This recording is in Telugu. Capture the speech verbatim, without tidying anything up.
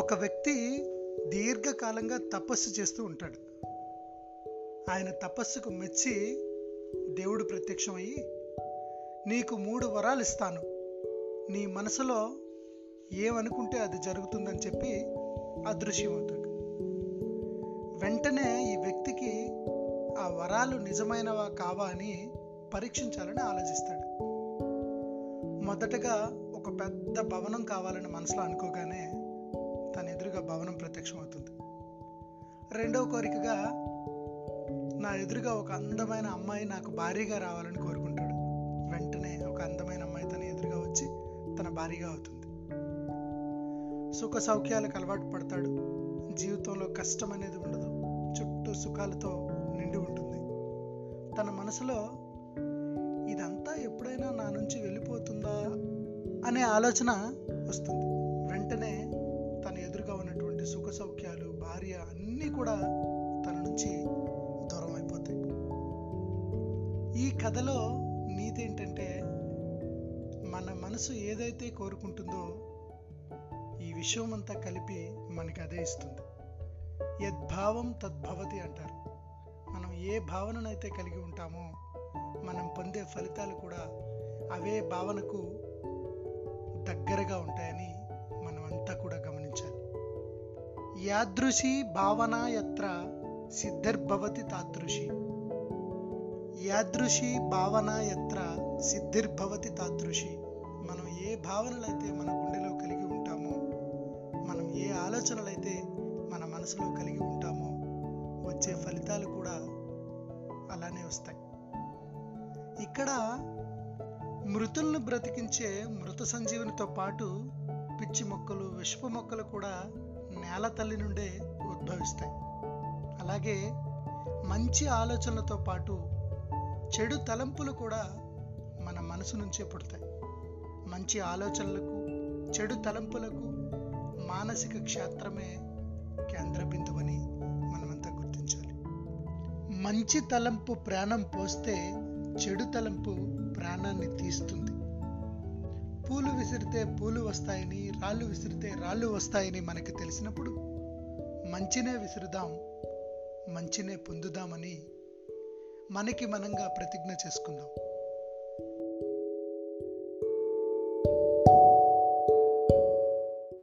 ఒక వ్యక్తి దీర్ఘకాలంగా తపస్సు చేస్తూ ఉంటాడు. ఆయన తపస్సుకు మెచ్చి దేవుడు ప్రత్యక్షమయ్యి, నీకు మూడు వరాలు ఇస్తాను, నీ మనసులో ఏమనుకుంటే అది జరుగుతుందని చెప్పి అదృశ్యమవుతాడు. వెంటనే ఈ వ్యక్తికి ఆ వరాలు నిజమైనవా కావా అని పరీక్షించాలని ఆలోచిస్తాడు. మొదటగా ఒక పెద్ద భవనం కావాలని మనసులో అనుకోగానే తన ఎదురుగా భవనం ప్రత్యక్షమవుతుంది. రెండవ కోరికగా నా ఎదురుగా ఒక అందమైన అమ్మాయి నాకు భార్యగా రావాలని కోరుకుంటాడు. వెంటనే ఒక అందమైన అమ్మాయి తన ఎదురుగా వచ్చి తన భార్యగా అవుతుంది. సుఖ సౌఖ్యాలకు అలవాటు పడతాడు. జీవితంలో కష్టం అనేది ఉండదు, చుట్టూ సుఖాలతో నిండి ఉంటుంది. తన మనసులో ఇదంతా ఎప్పుడైనా నా నుంచి వెళ్ళిపోతుందా అనే ఆలోచన వస్తుంది. వెంటనే తన ఎదురుగా ఉన్నటువంటి సుఖ సౌఖ్యాలు, భార్య అన్నీ కూడా తన నుంచి దూరం అయిపోతాయి. ఈ కథలో నీతి ఏంటంటే, మన మనసు ఏదైతే కోరుకుంటుందో ఈ విషయం అంతా కలిపి మనకి అదే ఇస్తుంది. యద్భావం తద్భవతి అంటారు. మనం ఏ భావననైతే కలిగి ఉంటామో మనం పొందే ఫలితాలు కూడా అవే భావనకు దగ్గరగా ఉంటాయని మనం అంతా కూడా గమనించాలి. యాదృశి భావనా యత్ర సిద్ధిర్భవతి తాదృశి. యాదృశి భావనా యత్ర సిద్ధిర్భవతి తాదృశి. మనం ఏ భావనలైతే మన గుండెలో కలిగి ఉంటామో, మనం ఏ ఆలోచనలైతే మన మనసులో కలిగి ఉంటామో వచ్చే ఫలితాలు కూడా అలానే వస్తాయి. ఇక్కడ మృతులను బ్రతికించే మృత సంజీవునితో పాటు పిచ్చి మొక్కలు, విషపు మొక్కలు కూడా నేల తల్లి నుండే ఉద్భవిస్తాయి. అలాగే మంచి ఆలోచనలతో పాటు చెడు తలంపులు కూడా మన మనసు నుంచే పుడతాయి. మంచి ఆలోచనలకు, చెడు తలంపులకు మానసిక క్షేత్రమే కేంద్ర బిందువని మనమంతా గుర్తించాలి. మంచి తలంపు ప్రాణం పోస్తే చెడు తలంపు ప్రాణాన్ని తీస్తుంది. పూలు విసిరితే పూలు వస్తాయని, రాళ్ళు విసిరితే రాళ్ళు వస్తాయని మనకి తెలిసినప్పుడు మంచినే విసురుదాం, మంచినే పొందుదామని మనకి మనంగా ప్రతిజ్ఞ చేసుకుందాం.